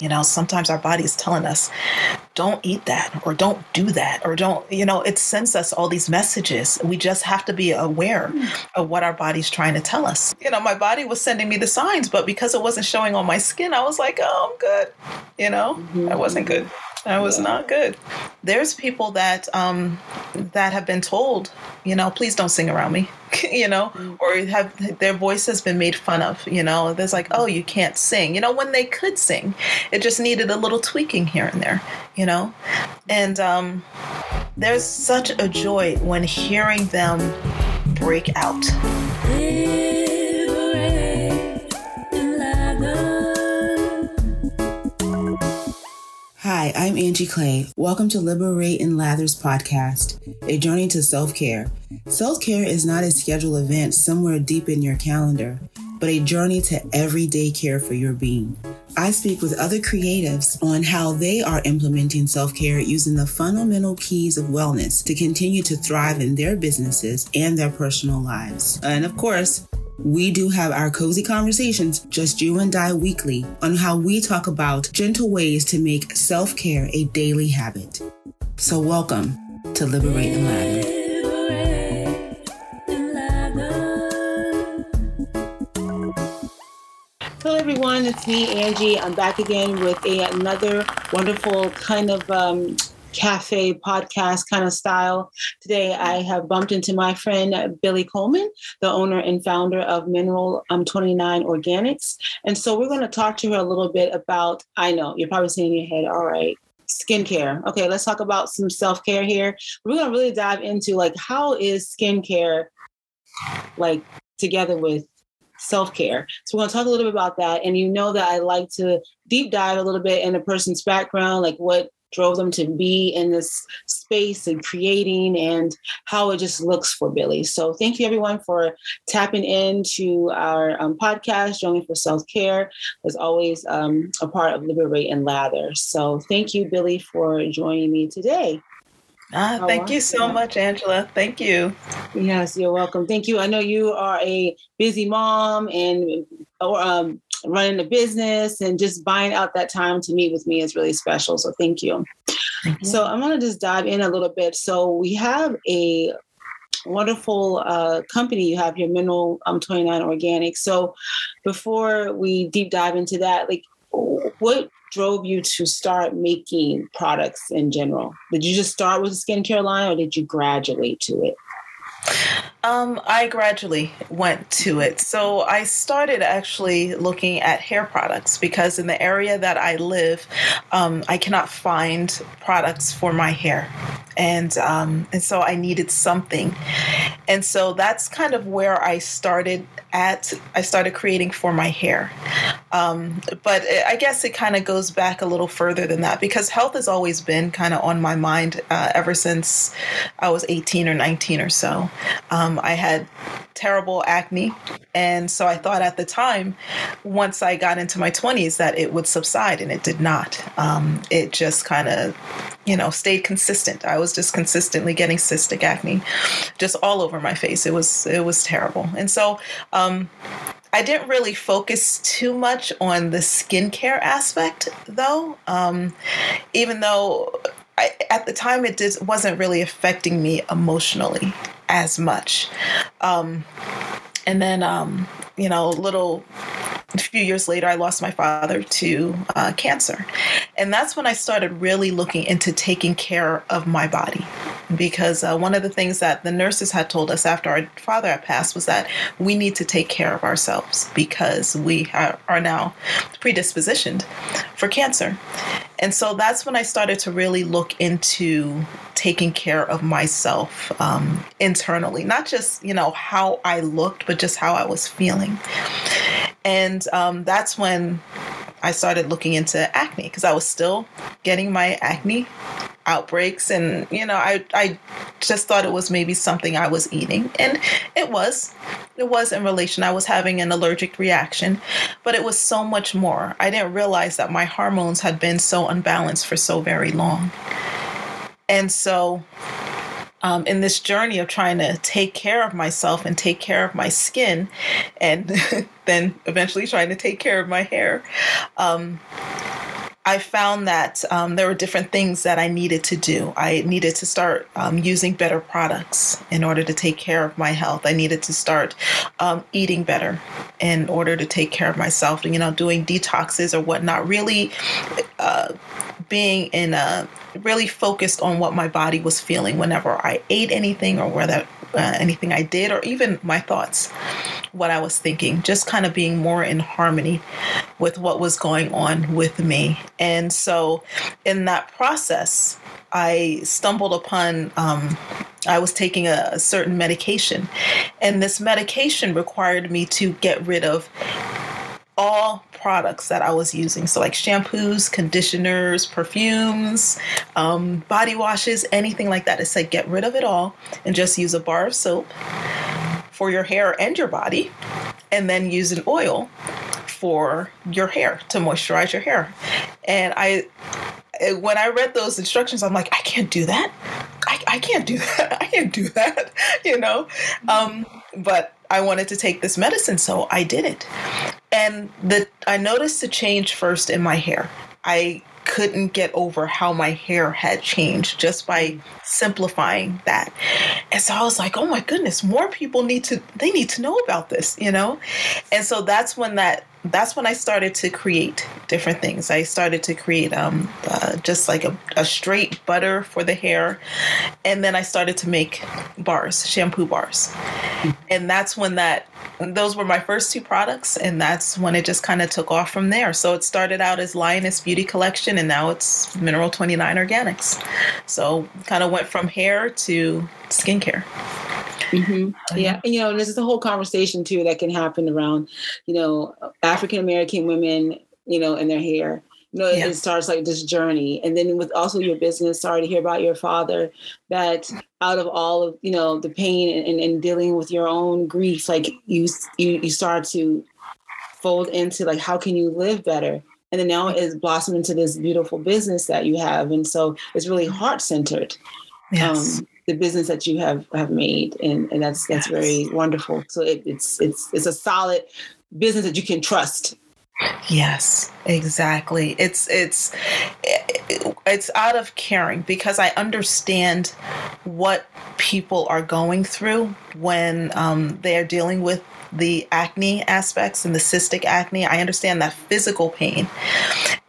You know, sometimes our body is telling us, don't eat that or don't do that or don't, you know, it sends us all these messages. We just have to be aware of what our body's trying to tell us. You know, my body was sending me the signs, but because it wasn't showing on my skin, I was like, oh, I'm good. You know, I wasn't good. I was not good. There's people that that have been told, you know, please don't sing around me, you know, or have their voice has been made fun of, you know. There's like, oh, you can't sing, you know, when they could sing. It just needed a little tweaking here and there, you know. And there's such a joy when hearing them break out. Hi, I'm Angie Clay. Welcome to Liberate and Lathers podcast, a journey to self-care. Self-care is not a scheduled event somewhere deep in your calendar, but a journey to everyday care for your being. I speak with other creatives on how they are implementing self-care using the fundamental keys of wellness to continue to thrive in their businesses and their personal lives. And of course, we do have our cozy conversations, just you and I, weekly on how we talk about gentle ways to make self-care a daily habit. So welcome to Liberate and Lather. Hello, everyone. It's me, Angie. I'm back again with another wonderful kind of cafe podcast kind of style. Today, I have bumped into my friend, Billy Coleman, the owner and founder of Mineral 29 Organics. And so we're going to talk to her a little bit about, I know you're probably saying in your head, all right, skincare. Okay, let's talk about some self-care here. We're going to really dive into like, how is skincare like together with self-care? So we're going to talk a little bit about that. And you know that I like to deep dive a little bit in a person's background, like what drove them to be in this space and creating and how it just looks for Billy. So thank you everyone for tapping into our podcast, Journey for Self-Care. As always, a part of Liberate and Lather. So thank you, Billy, for joining me today. Thank you so much, Angela. Thank you. Yes, you're welcome. Thank you. I know you are a busy mom and running a business, and just buying out that time to meet with me is really special. So thank you. So I'm going to just dive in a little bit. So we have a wonderful company. You have your Mineral 29 Organics. So before we deep dive into that, like, what drove you to start making products in general? Did you just start with a skincare line, or did you graduate to it? I gradually went to it. So I started actually looking at hair products because in the area that I live, I cannot find products for my hair. And so I needed something. And so that's kind of where I started at. I started creating for my hair. But I guess it kind of goes back a little further than that because health has always been kind of on my mind ever since I was 18 or 19 or so. I had terrible acne. And so I thought at the time, once I got into my 20s, that it would subside, and it did not. It just kind of, you know, stayed consistent. I was just consistently getting cystic acne just all over my face. It was terrible. And so, I didn't really focus too much on the skincare aspect though. Even though at the time it wasn't really affecting me emotionally as much. And then, you know, a few years later, I lost my father to cancer. And that's when I started really looking into taking care of my body. Because one of the things that the nurses had told us after our father had passed was that we need to take care of ourselves because we are now predispositioned for cancer. And so that's when I started to really look into taking care of myself internally, not just, you know, how I looked, but just how I was feeling. And that's when I started looking into acne because I was still getting my acne outbreaks. And, you know, I just thought it was maybe something I was eating. And it was in relation. I was having an allergic reaction, but it was so much more. I didn't realize that my hormones had been so unbalanced for so very long. And so in this journey of trying to take care of myself and take care of my skin and then eventually trying to take care of my hair, I found that there were different things that I needed to do. I needed to start using better products in order to take care of my health. I needed to start eating better in order to take care of myself, you know, doing detoxes or whatnot, really really focused on what my body was feeling whenever I ate anything or whether anything I did, or even my thoughts, what I was thinking, just kind of being more in harmony with what was going on with me. And so in that process, I stumbled upon, I was taking a certain medication, and this medication required me to get rid of all products that I was using. So like shampoos, conditioners, perfumes, body washes, anything like that. It said get rid of it all and just use a bar of soap for your hair and your body, and then use an oil for your hair to moisturize your hair. And when I read those instructions, I'm like, I can't do that. I can't do that. I can't do that, you know? But I wanted to take this medicine, so I did it. And I noticed the change first in my hair. I couldn't get over how my hair had changed just by simplifying that. And so I was like, oh my goodness, more people need to know about this, you know? And so that's when I started to create different things. I started to create just like a straight butter for the hair. And then I started to make bars, shampoo bars. And that's when those were my first two products. And that's when it just kind of took off from there. So it started out as Lioness Beauty Collection, and now it's Mineral 29 Organics. So kind of went from hair to skincare. Mm-hmm. Yeah. And, you know, this is a whole conversation too that can happen around, you know, African-American women, you know, and their hair. You know, It starts like this journey. And then with also your business, sorry to hear about your father, that out of all of, you know, the pain and dealing with your own grief, like you start to fold into like, how can you live better? And then now it's blossomed into this beautiful business that you have. And so it's really heart-centered. Yes. The business that you have made. And that's very wonderful. So it's a solid business that you can trust. Yes, exactly. It's out of caring, because I understand what people are going through when they are dealing with the acne aspects and the cystic acne. I understand that physical pain.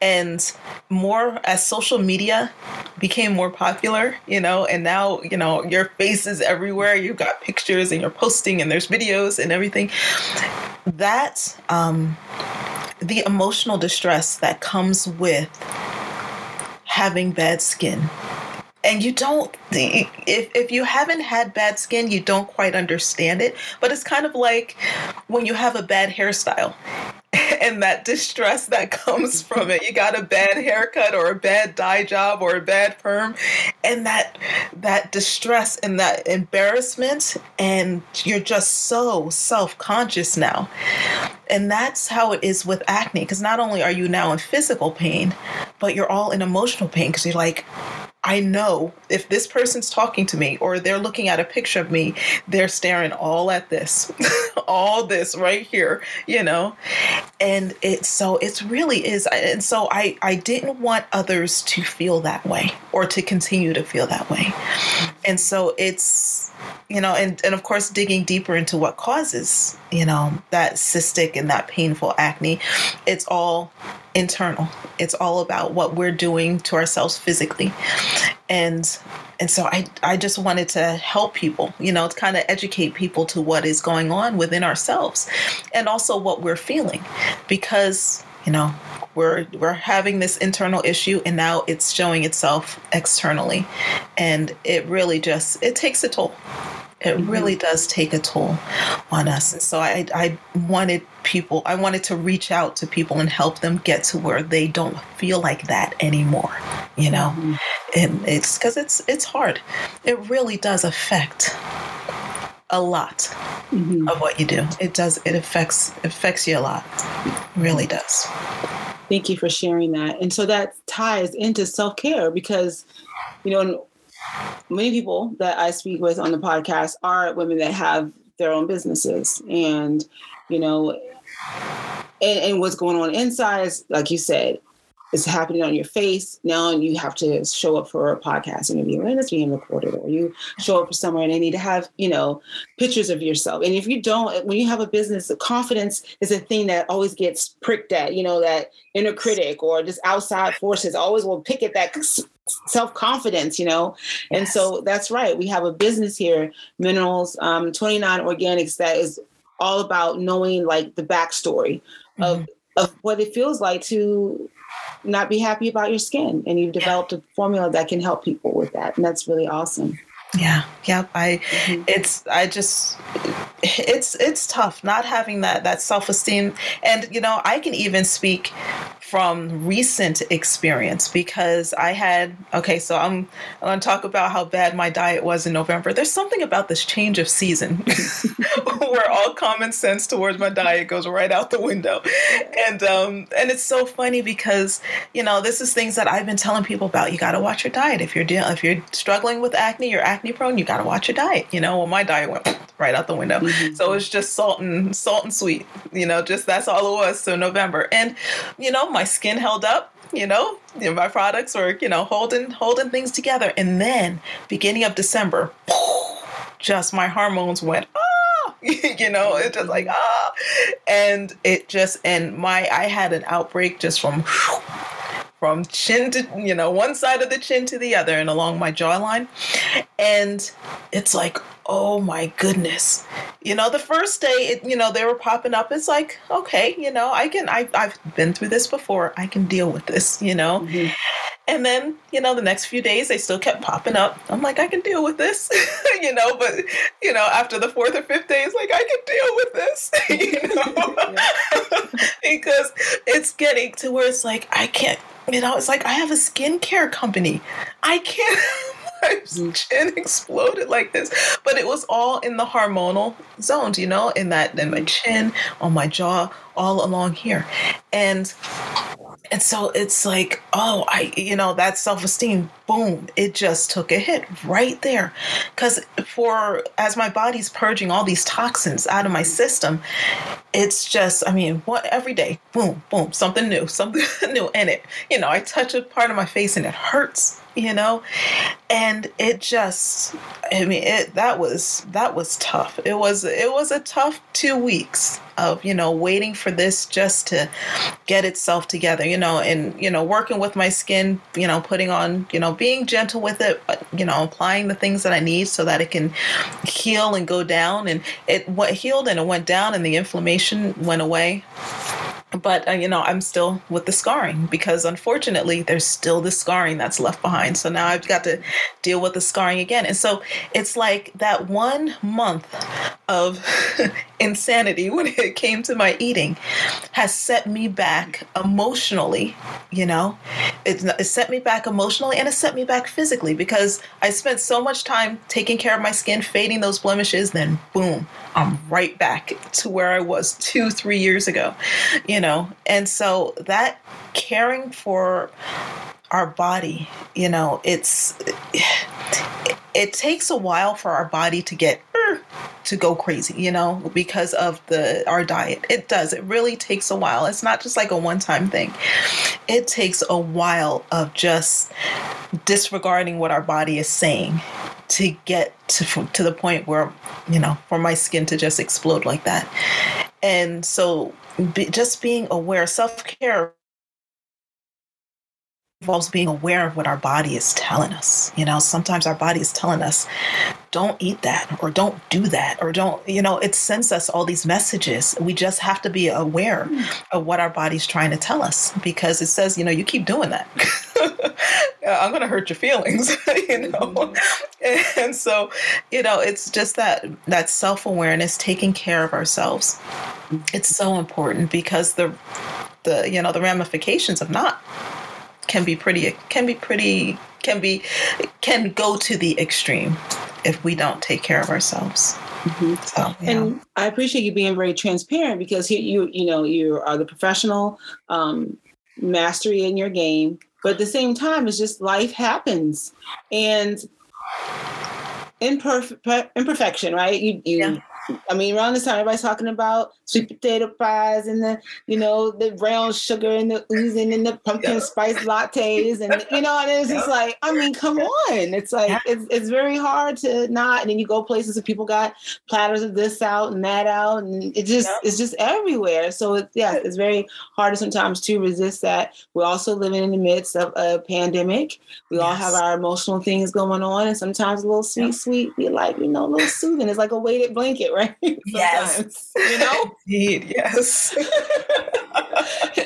And more as social media became more popular, you know, and now, you know, your face is everywhere. You've got pictures and you're posting and there's videos and everything. That, the emotional distress that comes with having bad skin. And you don't, if you haven't had bad skin, you don't quite understand it. But it's kind of like when you have a bad hairstyle and that distress that comes from it. You got a bad haircut or a bad dye job or a bad perm, and that distress and that embarrassment, and you're just so self-conscious now. And that's how it is with acne, because not only are you now in physical pain, but you're all in emotional pain, because you're like, I know if this person's talking to me or they're looking at a picture of me, they're staring all at this, all this right here, you know? And it really is. And so I didn't want others to feel that way or to continue to feel that way. And so it's, you know, and of course, digging deeper into what causes, you know, that cystic and that painful acne, it's all internal. It's all about what we're doing to ourselves physically. And so I just wanted to help people, you know, to kind of educate people to what is going on within ourselves and also what we're feeling, because, you know, we're having this internal issue and now it's showing itself externally, and it really just, it takes a toll. It really does take a toll on us. And so I wanted to reach out to people and help them get to where they don't feel like that anymore, you know? Mm-hmm. And it's because it's hard. It really does affect a lot of what you do. It does. It affects you a lot. It really does. Thank you for sharing that. And so that ties into self-care, because, you know, many people that I speak with on the podcast are women that have their own businesses, and, you know, and what's going on inside is, like you said, is happening on your face. Now you have to show up for a podcast interview and it's being recorded, or you show up for somewhere and they need to have, you know, pictures of yourself. And if you don't, when you have a business, the confidence is a thing that always gets pricked at, you know, that inner critic or just outside forces always will pick at that self-confidence, you know? And yes. So that's right. We have a business here, Minerals, 29 Organics, that is all about knowing like the backstory of what it feels like to not be happy about your skin. And you've developed a formula that can help people with that. And that's really awesome. Yeah. Yeah. It's tough not having that self-esteem. And, you know, I can even speak from recent experience because I'm going to talk about how bad my diet was in November. There's something about this change of season where all common sense towards my diet goes right out the window. And it's so funny because, you know, this is things that I've been telling people about. You got to watch your diet. If you're struggling with acne, you're acne prone, you got to watch your diet. You know, well, my diet went right out the window. Mm-hmm. So it's just salt and sweet, you know, just that's all it was. So November. And, you know, my skin held up, you know, my products were, you know, holding things together. And then beginning of December, just my hormones went, ah, you know, it's just like, ah. And it just, and I had an outbreak just from chin to, you know, one side of the chin to the other and along my jawline. And it's like, oh my goodness. You know, the first day, you know, they were popping up. It's like, okay, you know, I've been through this before. I can deal with this, you know? Mm-hmm. And then, you know, the next few days, they still kept popping up. I'm like, I can deal with this, you know, but, you know, after the fourth or fifth day, it's like, I can deal with this, you know, because it's getting to where it's like, I can't, you know, it's like, I have a skincare company. I can't, my chin exploded like this, but it was all in the hormonal zones, you know, in my chin, on my jaw, all along here. And so it's like, oh, you know, that self-esteem, boom, it just took a hit right there. Because as my body's purging all these toxins out of my system, it's just, I mean, what every day, boom, boom, something new. And it, you know, I touch a part of my face and it hurts, you know, and it just, I mean, that was tough. It was a tough 2 weeks of, you know, waiting for this just to get itself together, you know, and, you know, working with my skin, you know, putting on, you know, being gentle with it, but, you know, applying the things that I need so that it can heal and go down. And it healed and it went down and the inflammation went away. But, you know, I'm still with the scarring because, unfortunately, there's still the scarring that's left behind. So now I've got to deal with the scarring again. And so it's like that 1 month of insanity when it came to my eating has set me back emotionally, you know. It set me back emotionally and it set me back physically because I spent so much time taking care of my skin, fading those blemishes, then boom, I'm right back to where I was 2-3 years ago, you know. And so that caring for our body, you know, it takes a while for our body to get to go crazy, you know, because of our diet. It does. It really takes a while. It's not just like a one-time thing. It takes a while of just disregarding what our body is saying to get to the point where, you know, for my skin to just explode like that. And so just being aware, self-care involves being aware of what our body is telling us. You know, sometimes our body is telling us, don't eat that or don't do that or don't, you know, it sends us all these messages. We just have to be aware of what our body's trying to tell us because it says, you know, you keep doing that. I'm going to hurt your feelings, you know. And so, you know, it's just that self-awareness, taking care of ourselves. It's so important because the you know, the ramifications of not can go to the extreme if we don't take care of ourselves. Mm-hmm. So, yeah. And I appreciate you being very transparent because here you know, you are the professional, mastery in your game, but at the same time, it's just life happens and imperfection, right? You I mean, around this time, everybody's talking about sweet potato pies and the, you know, the brown sugar and the oozing and the pumpkin spice lattes. And, you know, and it's just like, I mean, come on. It's like, it's very hard to not. And then you go places and people got platters of this out and that out. And it just, it's just everywhere. So, it's very hard sometimes to resist that. We're also living in the midst of a pandemic. We all have our emotional things going on. And sometimes a little sweet, we like, you know, a little soothing. It's like a weighted blanket, right? Yes. You know? Indeed, yes.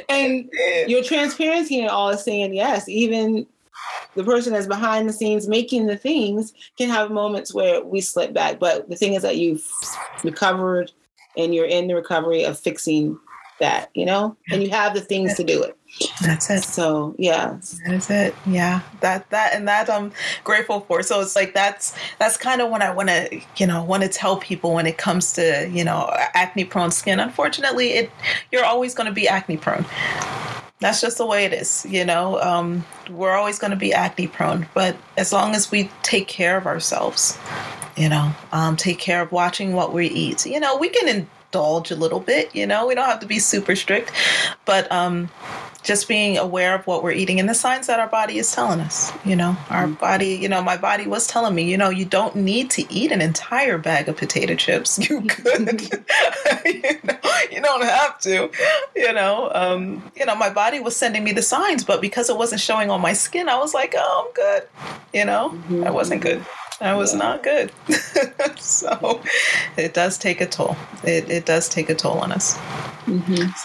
And your transparency and all is saying, yes, even the person that's behind the scenes making the things can have moments where we slip back. But the thing is that you've recovered and you're in the recovery of fixing that, you know, and you have the things to do it. That's it. So, yeah. That's it. Yeah. That I'm grateful for. So it's like, that's kind of what I want to tell people when it comes to, you know, acne prone skin. Unfortunately, you're always going to be acne prone. That's just the way it is. You know, we're always going to be acne prone, but as long as we take care of ourselves, you know, take care of watching what we eat, you know, we can indulge a little bit, you know, we don't have to be super strict, but, just being aware of what we're eating and the signs that our body is telling us, you know, our body, you know, my body was telling me, you know, you don't need to eat an entire bag of potato chips. You could, you don't have to, you know, my body was sending me the signs, but because it wasn't showing on my skin, I was like, oh, I'm good. You know, I wasn't good. I was not good. So it does take a toll. It does take a toll on us.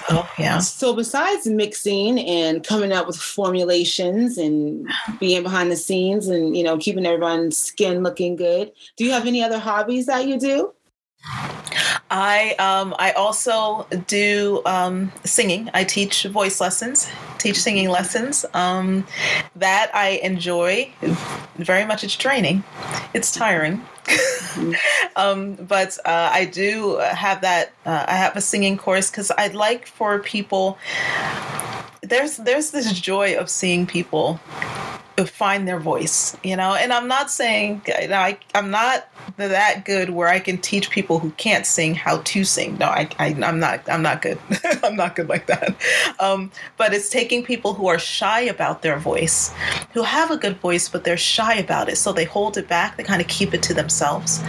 So, yeah. So besides mixing and coming up with formulations and being behind the scenes and, you know, keeping everyone's skin looking good, do you have any other hobbies that you do? I also do singing. I teach voice lessons, teach singing lessons that I enjoy very much. It's draining. It's tiring. But I do have that. I have a singing course because I'd like for people. There's this joy of seeing people find their voice, you know, and I'm not saying I'm not that good where I can teach people who can't sing how to sing. No, I'm not good. I'm not good like that. But it's taking people who are shy about their voice, who have a good voice, but they're shy about it. So they hold it back. They kind of keep it to themselves.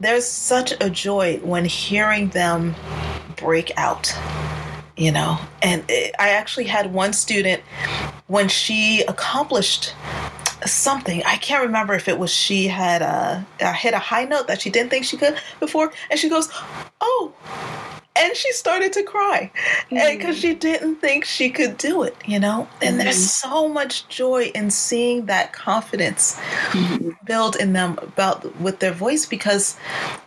There's such a joy when hearing them break out, you know, and I actually had one student when she accomplished something. I can't remember if it was she had hit a high note that she didn't think she could before. And she goes, oh, and she started to cry because she didn't think she could do it, you know. And there's so much joy in seeing that confidence build in them about with their voice, because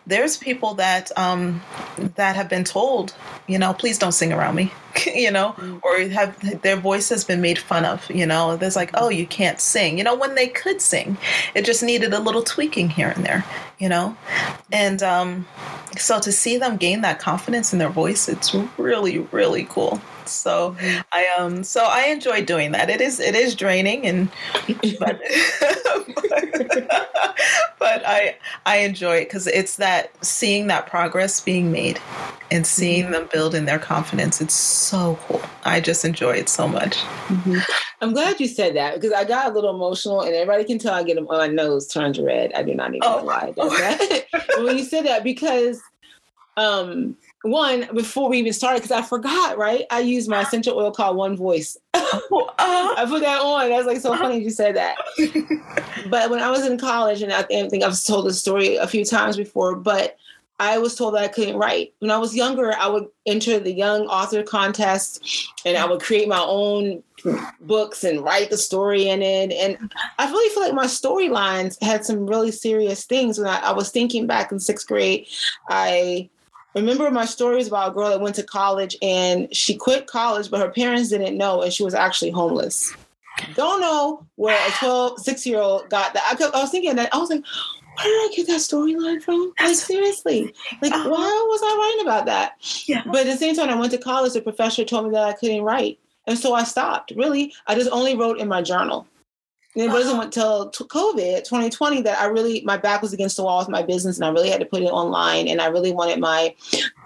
there's people that that have been told, you know, please don't sing around me, you know, or have their voice has been made fun of, you know. There's like, oh, you can't sing, you know, when they could sing. It just needed a little tweaking here and there, you know. And so to see them gain that confidence in their voice, it's really, really cool. So I enjoy doing that. It is draining, and but I enjoy it because it's that seeing that progress being made and seeing them build in their confidence. It's so cool. I just enjoy it so much. I'm glad you said that because I got a little emotional, and everybody can tell I get them on my nose turns red. I do not even know why I did that. When you said that, because one, before we even started, because I forgot, right? I used my essential oil called One Voice. I put that on. I was like, so funny you said that. But when I was in college, and I think I've told this story a few times before, but I was told that I couldn't write. When I was younger, I would enter the young author contest, and I would create my own books and write the story in it. And I really feel like my storylines had some really serious things. When I was thinking back in sixth grade, I remember my stories about a girl that went to college and she quit college, but her parents didn't know, and she was actually homeless. Don't know where a 6-year-old got that. I was thinking that, I was like, where did I get that storyline from? Like, seriously, like, why was I writing about that? Yeah. But at the same time, I went to college, the professor told me that I couldn't write. And so I stopped, really. I just only wrote in my journal. And it wasn't until COVID 2020 that I really, my back was against the wall with my business and I really had to put it online. And I really wanted my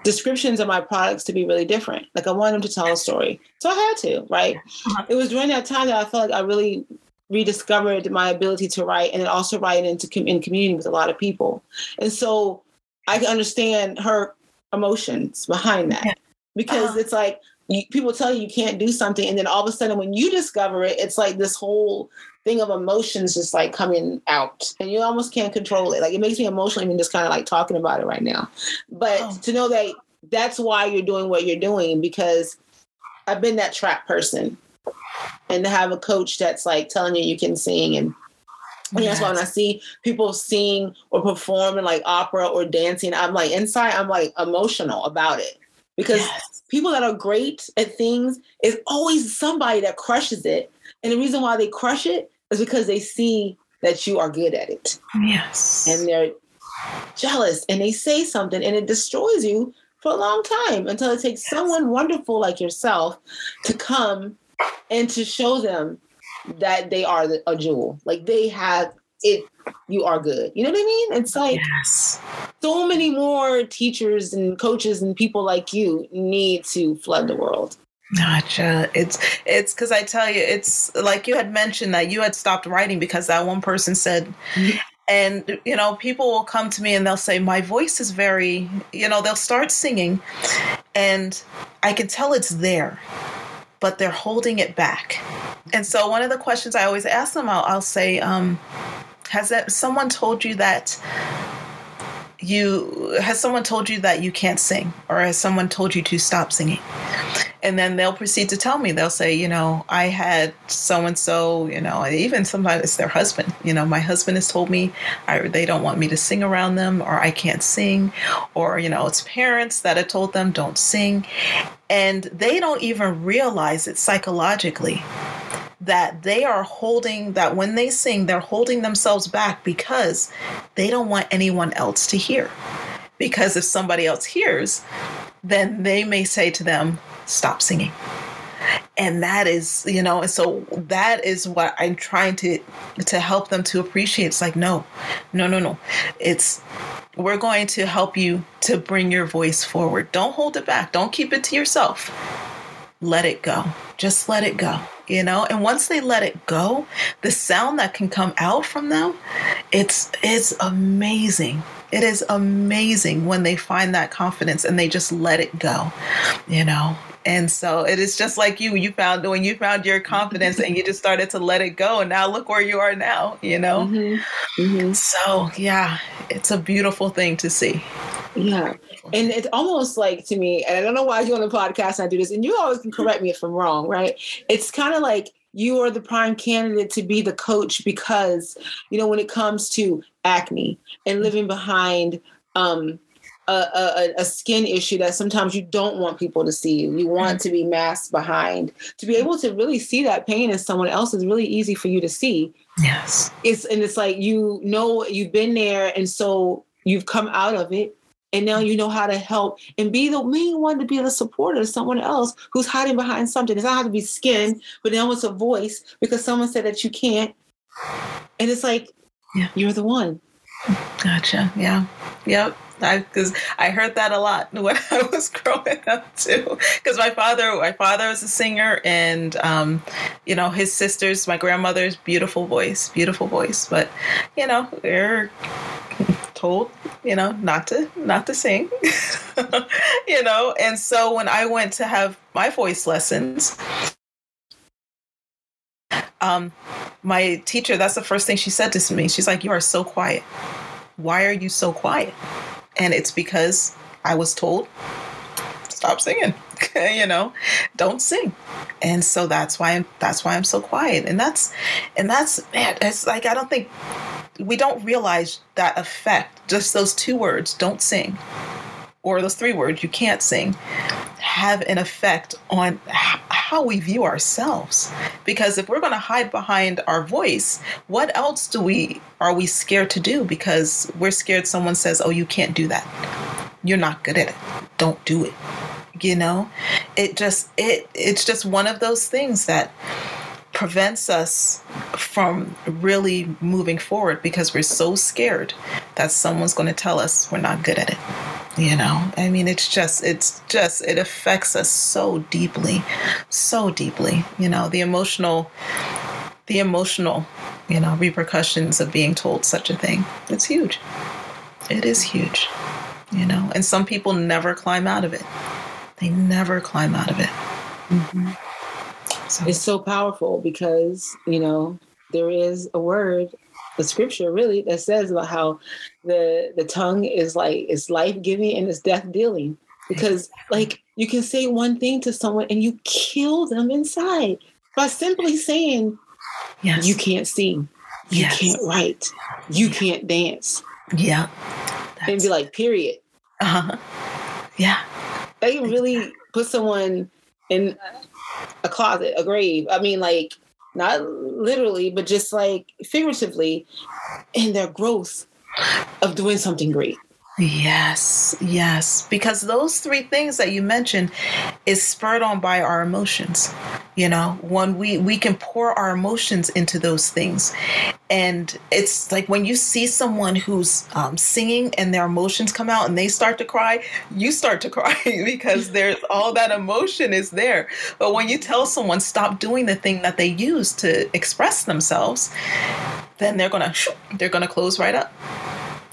descriptions of my products to be really different. Like I wanted them to tell a story. So I had to, right? Uh-huh. It was during that time that I felt like I really rediscovered my ability to write and then also write into in community with a lot of people. And so I can understand her emotions behind that because it's like, people tell you you can't do something. And then all of a sudden when you discover it, it's like this whole thing of emotions just like coming out and you almost can't control it. Like it makes me emotional even just kind of like talking about it right now. But to know that that's why you're doing what you're doing, because I've been that trap person, and to have a coach that's like telling you you can sing and that's why when I see people sing or perform in like opera or dancing, I'm like inside, I'm like emotional about it because people that are great at things is always somebody that crushes it. And the reason why they crush it is because they see that you are good at it. Yes. And they're jealous and they say something and it destroys you for a long time until it takes someone wonderful like yourself to come and to show them that they are a jewel. Like they have it. You are good. You know what I mean? It's like so many more teachers and coaches and people like you need to flood the world. Gotcha. It's because I tell you, it's like you had mentioned that you had stopped writing because that one person said, and you know, people will come to me and they'll say, my voice is very, you know, they'll start singing and I can tell it's there, but they're holding it back. And so one of the questions I always ask them, I'll say, has someone told you that you can't sing, or has someone told you to stop singing? And then they'll proceed to tell me, they'll say, you know, I had so-and-so, you know, even sometimes it's their husband, you know, my husband has told me they don't want me to sing around them, or I can't sing, or, you know, it's parents that have told them don't sing. And they don't even realize it psychologically that they are holding, that when they sing, they're holding themselves back because they don't want anyone else to hear. Because if somebody else hears, then they may say to them, stop singing. And that is, you know, and so that is what I'm trying to help them to appreciate. It's like, no. We're going to help you to bring your voice forward. Don't hold it back. Don't keep it to yourself. Let it go. Just let it go, you know? And once they let it go, the sound that can come out from them, it's amazing. It is amazing when they find that confidence and they just let it go, you know? And so it is just like you found your confidence and you just started to let it go. And now look where you are now, you know? Mm-hmm. Mm-hmm. So yeah, it's a beautiful thing to see. Yeah. And it's almost like to me, and I don't know why you're on the podcast and I do this, and you always can correct me if I'm wrong, right? It's kind of like you are the prime candidate to be the coach because, you know, when it comes to acne and living behind a skin issue that sometimes you don't want people to see. You want to be masked behind. To be able to really see that pain in someone else is really easy for you to see. Yes. It's like, you know, you've been there and so you've come out of it. And now you know how to help and be the main one to be the supporter of someone else who's hiding behind something. It's not how to be skin, but now it's a voice because someone said that you can't. And it's like, you're the one. Gotcha. Yeah. Yep. Because I heard that a lot when I was growing up too. Because my father was a singer, and you know, his sisters, my grandmother's beautiful voice. But you know, they're told, you know, not to sing, you know. And so when I went to have my voice lessons, my teacher, that's the first thing she said to me. She's like, "You are so quiet. Why are you so quiet?" And it's because I was told, stop singing, you know, don't sing. And so that's why I'm so quiet. And that's, man, it's like, I don't think, we don't realize that effect. Just those two words, don't sing, or those three words, you can't sing, have an effect on how we view ourselves. Because if we're going to hide behind our voice, what else are we scared to do? Because we're scared someone says, oh, you can't do that. You're not good at it. Don't do it. You know, it's just one of those things that prevents us from really moving forward because we're so scared that someone's going to tell us we're not good at it. You know, I mean, it's just, it affects us so deeply, you know, the emotional, you know, repercussions of being told such a thing. It's huge. It is huge, you know, and some people never climb out of it. Mm-hmm. So. It's so powerful because, you know, there is a word, the scripture really, that says about how the tongue is like, it's life-giving and it's death-dealing. Because like you can say one thing to someone and you kill them inside by simply saying, yes, you can't sing, you yes, can't write, you can't dance. Yeah. And be like, period. Uh-huh. Yeah. They really put someone in a closet, a grave. I mean, like, not literally, but just like figuratively in their growth of doing something great. Yes. Because those three things that you mentioned is spurred on by our emotions. You know, when we can pour our emotions into those things. And it's like when you see someone who's singing and their emotions come out and they start to cry, you start to cry because there's all that emotion is there. But when you tell someone stop doing the thing that they use to express themselves, then they're going to close right up.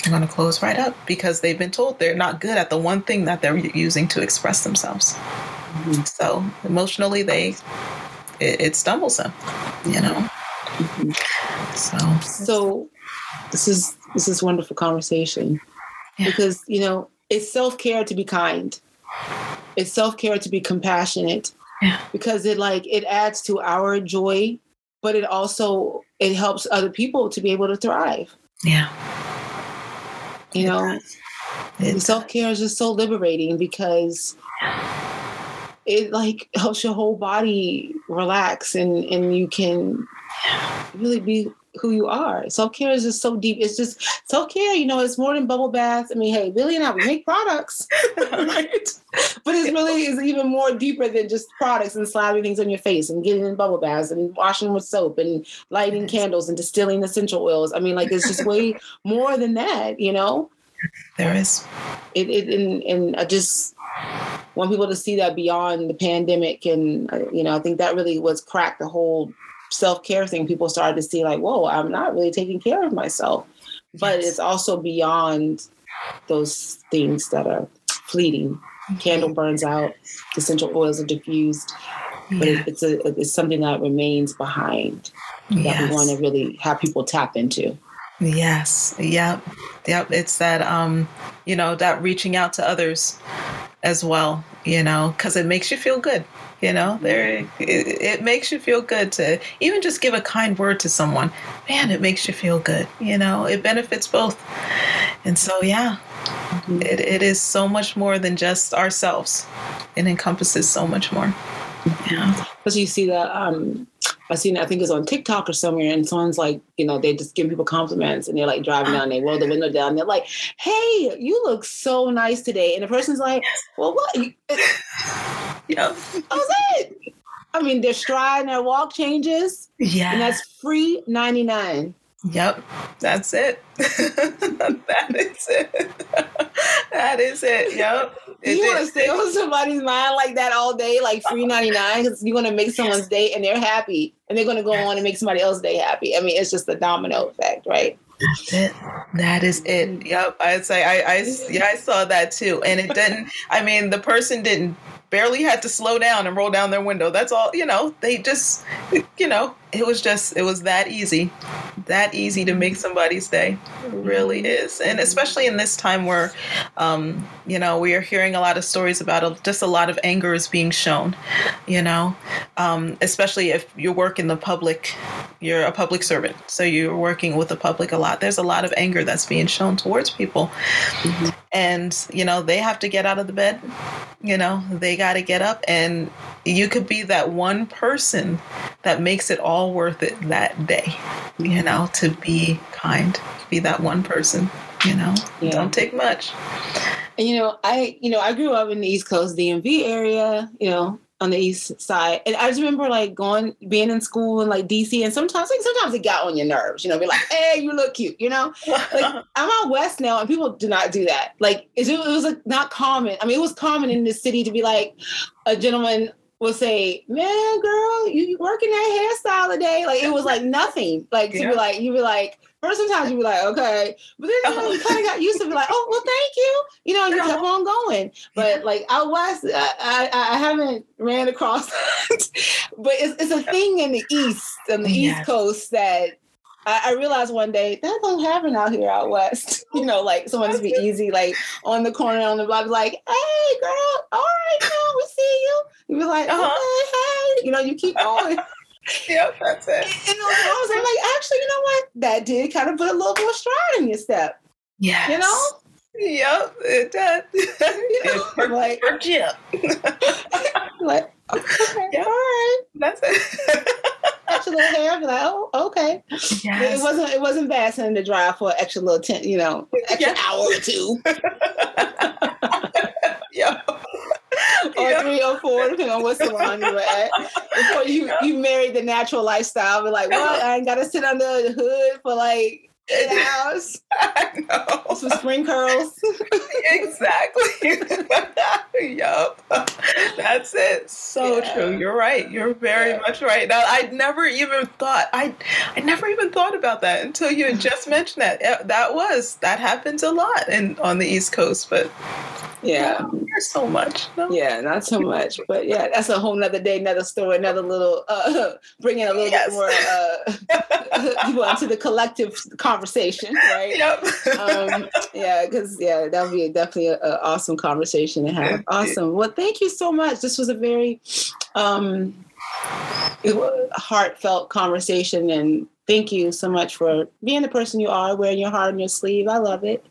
They're going to close right up because they've been told they're not good at the one thing that they're using to express themselves. Mm-hmm. So emotionally, it stumbles them, you know. Mm-hmm. So this is wonderful conversation, yeah, because, you know, it's self-care to be kind. It's self-care to be compassionate, yeah, because it adds to our joy, but it also helps other people to be able to thrive. Yeah. You know, self-care is just so liberating because it like helps your whole body relax and you can really be who you are. Self-care is just so deep. It's just self-care, you know, it's more than bubble baths. I mean, hey, Billy and I, we make products, right? But it really is even more deeper than just products and slapping things on your face and getting in bubble baths and washing with soap and lighting candles and distilling essential oils. I mean, like, it's just way more than that, you know? There is. And I just want people to see that beyond the pandemic. And, you know, I think that really was cracked the whole self-care thing. People started to see like, whoa, I'm not really taking care of myself. But yes, it's also beyond those things that are fleeting. Mm-hmm. Candle burns out, essential oils are diffused, but yeah, it's something that remains behind, yes, that we want to really have people tap into. Yes. Yep. It's that, you know, that reaching out to others as well, you know, because it makes you feel good. You know, it makes you feel good to even just give a kind word to someone. Man, it makes you feel good. You know, it benefits both. And so, yeah, mm-hmm, it is so much more than just ourselves. It encompasses so much more. Yeah. Because you see that, I think it's on TikTok or somewhere, and someone's like, you know, they just give people compliments and they're like driving down, they roll the window down, they're like, hey, you look so nice today. And the person's like, well, what? Yeah. How's it? I mean, their stride and their walk changes. Yeah. And that's free 99. Yep. That's it. That is it. Yep. You want to stay on somebody's mind like that all day, like free 99, because you want to make someone's day and they're happy, and they're going to go on and make somebody else's day happy. I mean, it's just a domino effect, right? That's it. That is it. Yep. I'd say I saw that too, and it didn't. I mean, the person didn't barely had to slow down and roll down their window. That's all. You know, they just, you know, it was that easy to make somebody's day. It really is. And especially in this time where, you know, we are hearing a lot of stories about just a lot of anger is being shown, you know, especially if you work in the public, you're a public servant. So you're working with the public a lot. There's a lot of anger that's being shown towards people. Mm-hmm. And, you know, they have to get out of the bed, you know, they got to get up, and you could be that one person that makes it all worth it that day, you know, to be kind, to be that one person, you know, yeah, don't take much. And, you know, I grew up in the East Coast DMV area, you know, on the east side. And I just remember like going, being in school and like DC, and sometimes it got on your nerves, you know, be like, hey, you look cute, you know, like I'm out west now and people do not do that. Like it was like, not common. I mean, it was common in the city to be like a gentleman will say, man, girl, you working that hairstyle today. Like it was like nothing, like yeah. to be like, you be like, first sometimes you be like, okay, but then you know, you kind of got used to be like, oh, well, thank you. You know, and you kept on going. But like out west, I haven't ran across that. But it's a thing in the East, on the East Coast that I realized one day, that don't happen out here out west. You know, like someone just be easy, like on the corner, on the block, like, hey, girl, all right, now we see you. You be like, oh, hey, you know, you keep going. Yep, that's it. And I'm like, actually, you know what? That did kind of put a little more stride in your step. Yeah. You know? Yep, it does. You know? Like, yeah. Like, okay, yep. All right. That's it. Extra little hair, I'm like, oh, okay. Yes. It wasn't bad sending to dry for an extra little you know, extra hour or two. Yep. Or 3 or 4, depending on what salon you were at. Before you married the natural lifestyle, but like, well, I ain't gotta sit under the hood for like 8 hours. I know. Some spring curls. Exactly. Yup. That's it. So true. You're right. You're very much right. Now I never even thought about that until you had just mentioned that. That happens a lot on the East Coast, but there's so much. No? Yeah, not so much. But yeah, that's a whole nother day, another story, another little bringing a little bit more into the collective conversation, right? Yep. Because that would be definitely an awesome conversation to have. Awesome. Well, thank you so much. This was a very heartfelt conversation, and thank you so much for being the person you are, wearing your heart on your sleeve. I love it.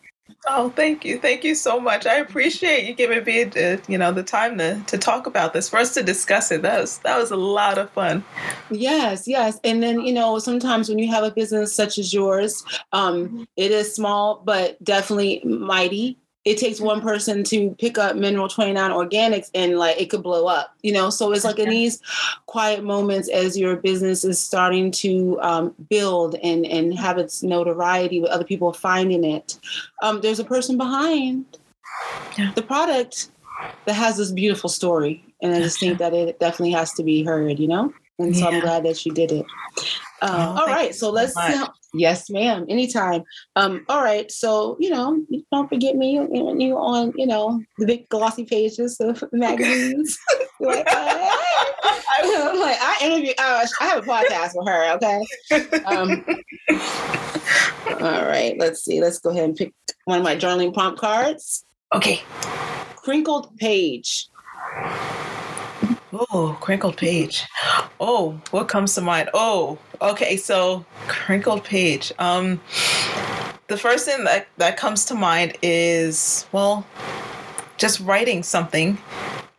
Oh, thank you. Thank you so much. I appreciate you giving me, the time to talk about this, for us to discuss it. That was a lot of fun. Yes, yes. And then, you know, sometimes when you have a business such as yours, it is small, but definitely mighty. It takes one person to pick up Mineral 29 Organics and like it could blow up, you know? So it's like in these quiet moments as your business is starting to build and have its notoriety with other people finding it. There's a person behind the product that has this beautiful story. And I just think that it definitely has to be heard, you know? And so I'm glad that you did it. All right. So let's. Yes, ma'am. Anytime. All right. So, you know, don't forget me. You on, you know, the big glossy pages of magazines. Like, I have a podcast with her. Okay. All right. Let's see. Let's go ahead and pick one of my journaling prompt cards. Okay. Crinkled page. Oh, crinkled page. Oh, what comes to mind? Oh, okay. So crinkled page. The first thing that comes to mind is, well, just writing something.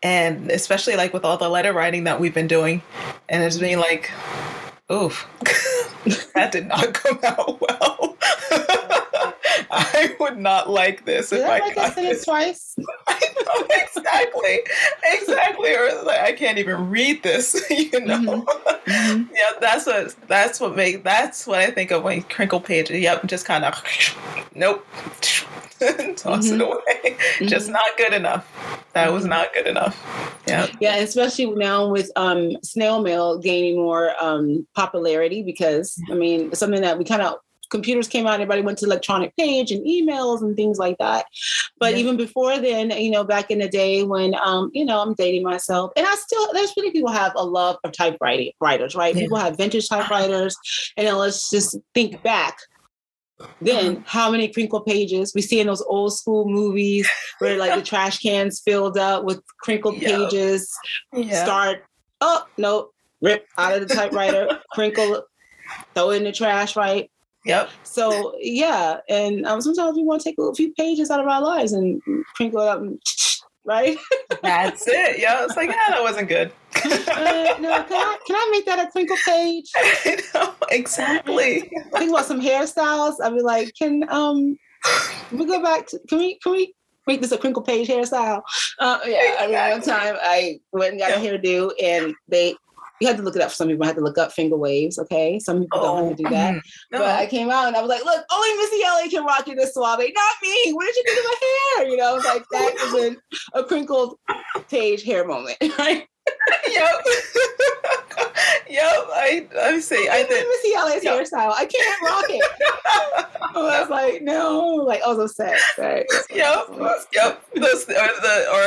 And especially like with all the letter writing that we've been doing, and it's been like, oof, that did not come out well. I would not like this. Did if I like got this twice? I know, exactly. Or like, I can't even read this. You know, yeah. That's what I think of when crinkle page. Yep, just kind of nope, toss it away. Just not good enough. That was not good enough. Yeah. Yeah, especially now with snail mail gaining more popularity, because I mean it's something that we kind of. Computers came out, everybody went to electronic page and emails and things like that. But even before then, you know, back in the day when, you know, I'm dating myself, and there's many people have a love of typewriters, right? Yeah. People have vintage typewriters. And then let's just think back then how many crinkle pages we see in those old school movies where like the trash cans filled up with crinkled pages, start, oh, no, rip out of the typewriter, crinkle, throw it in the trash, right? Yep. So yeah, and sometimes we want to take a few pages out of our lives and crinkle it up, and, right? That's it. Yeah, it's like that wasn't good. No, can I make that a crinkle page? I know, exactly. Think about some hairstyles. I'd be like, can we go back? Can we Weakness of crinkle page hairstyle. Yeah, I remember one time I went and got a hairdo, and they, you had to look it up for some people. I had to look up finger waves, okay? Some people don't want to do that. No. But I came out and I was like, look, only Missy Ellie can rock you this suave. Not me. What did you do to my hair? You know, it's like that is a crinkled page hair moment, right? I say I did Missy Ellie's hairstyle. I can't rock it. I was like, no, like I was upset. Right? Or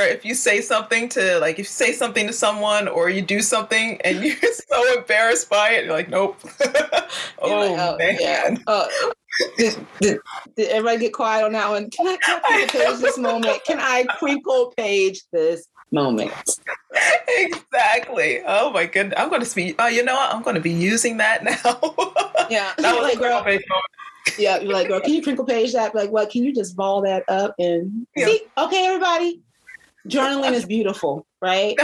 if you say something to like, if you say something to someone, or you do something and you're so embarrassed by it, you're like, nope. Man. Yeah. Did everybody get quiet on that one? Can I crinkle page this moment? Can I crinkle page this moment? Exactly. Oh my goodness. I'm going to speak. Oh, you know what? I'm going to be using that now. Yeah. That was like, girl. Yeah. You're like, girl, can you crinkle page that? Like, what? Can you just ball that up and see? Okay, everybody. Journaling is beautiful, right?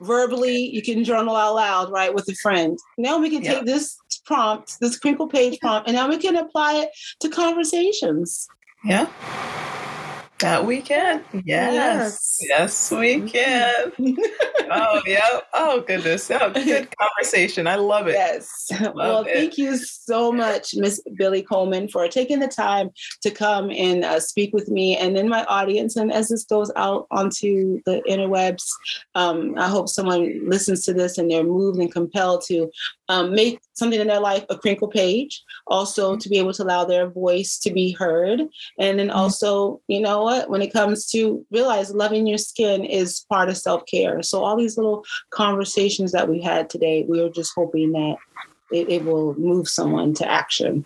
Verbally, you can journal out loud, right, with a friend. Now we can take this prompt, this crinkle page prompt, and now we can apply it to conversations. Yeah. That we can. Yes, we can. Oh, goodness. Oh, good conversation. I love it. Yes. Thank you so much, Miss Billy Coleman, for taking the time to come and speak with me and then my audience. And as this goes out onto the interwebs, I hope someone listens to this and they're moved and compelled to make something in their life a crinkle page, also to be able to allow their voice to be heard. And then also, you know what, when it comes to realize loving your skin is part of self-care. So all these little conversations that we had today, we were just hoping that it will move someone to action.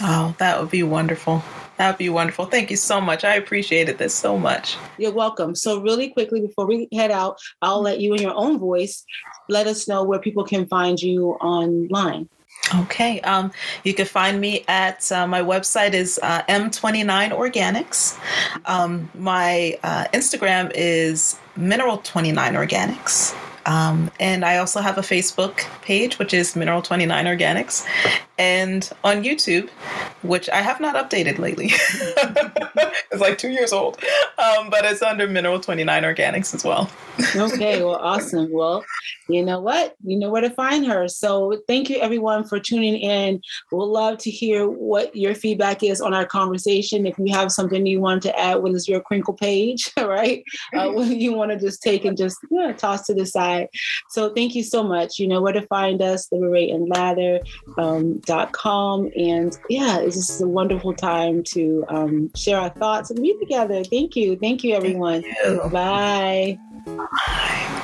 Oh, that would be wonderful. That'd be wonderful. Thank you so much. I appreciated this so much. You're welcome. So really quickly, before we head out, I'll let you in your own voice, let us know where people can find you online. Okay. You can find me at my website is M29 Organics. My Instagram is Mineral 29 Organics. And I also have a Facebook page, which is Mineral 29 Organics, and on YouTube, which I have not updated lately. It's like 2 years old, but it's under Mineral 29 Organics as well. Okay, well, awesome. Well, you know what? You know where to find her. So thank you, everyone, for tuning in. We'll love to hear what your feedback is on our conversation. If you have something you want to add, what is your crinkle page, right? What you want to just take and just toss to the side. So thank you so much. You know where to find us, liberateandlather.com. And it's just a wonderful time to share our thoughts and be together. Thank you. Thank you, everyone. Thank you. Bye. Bye.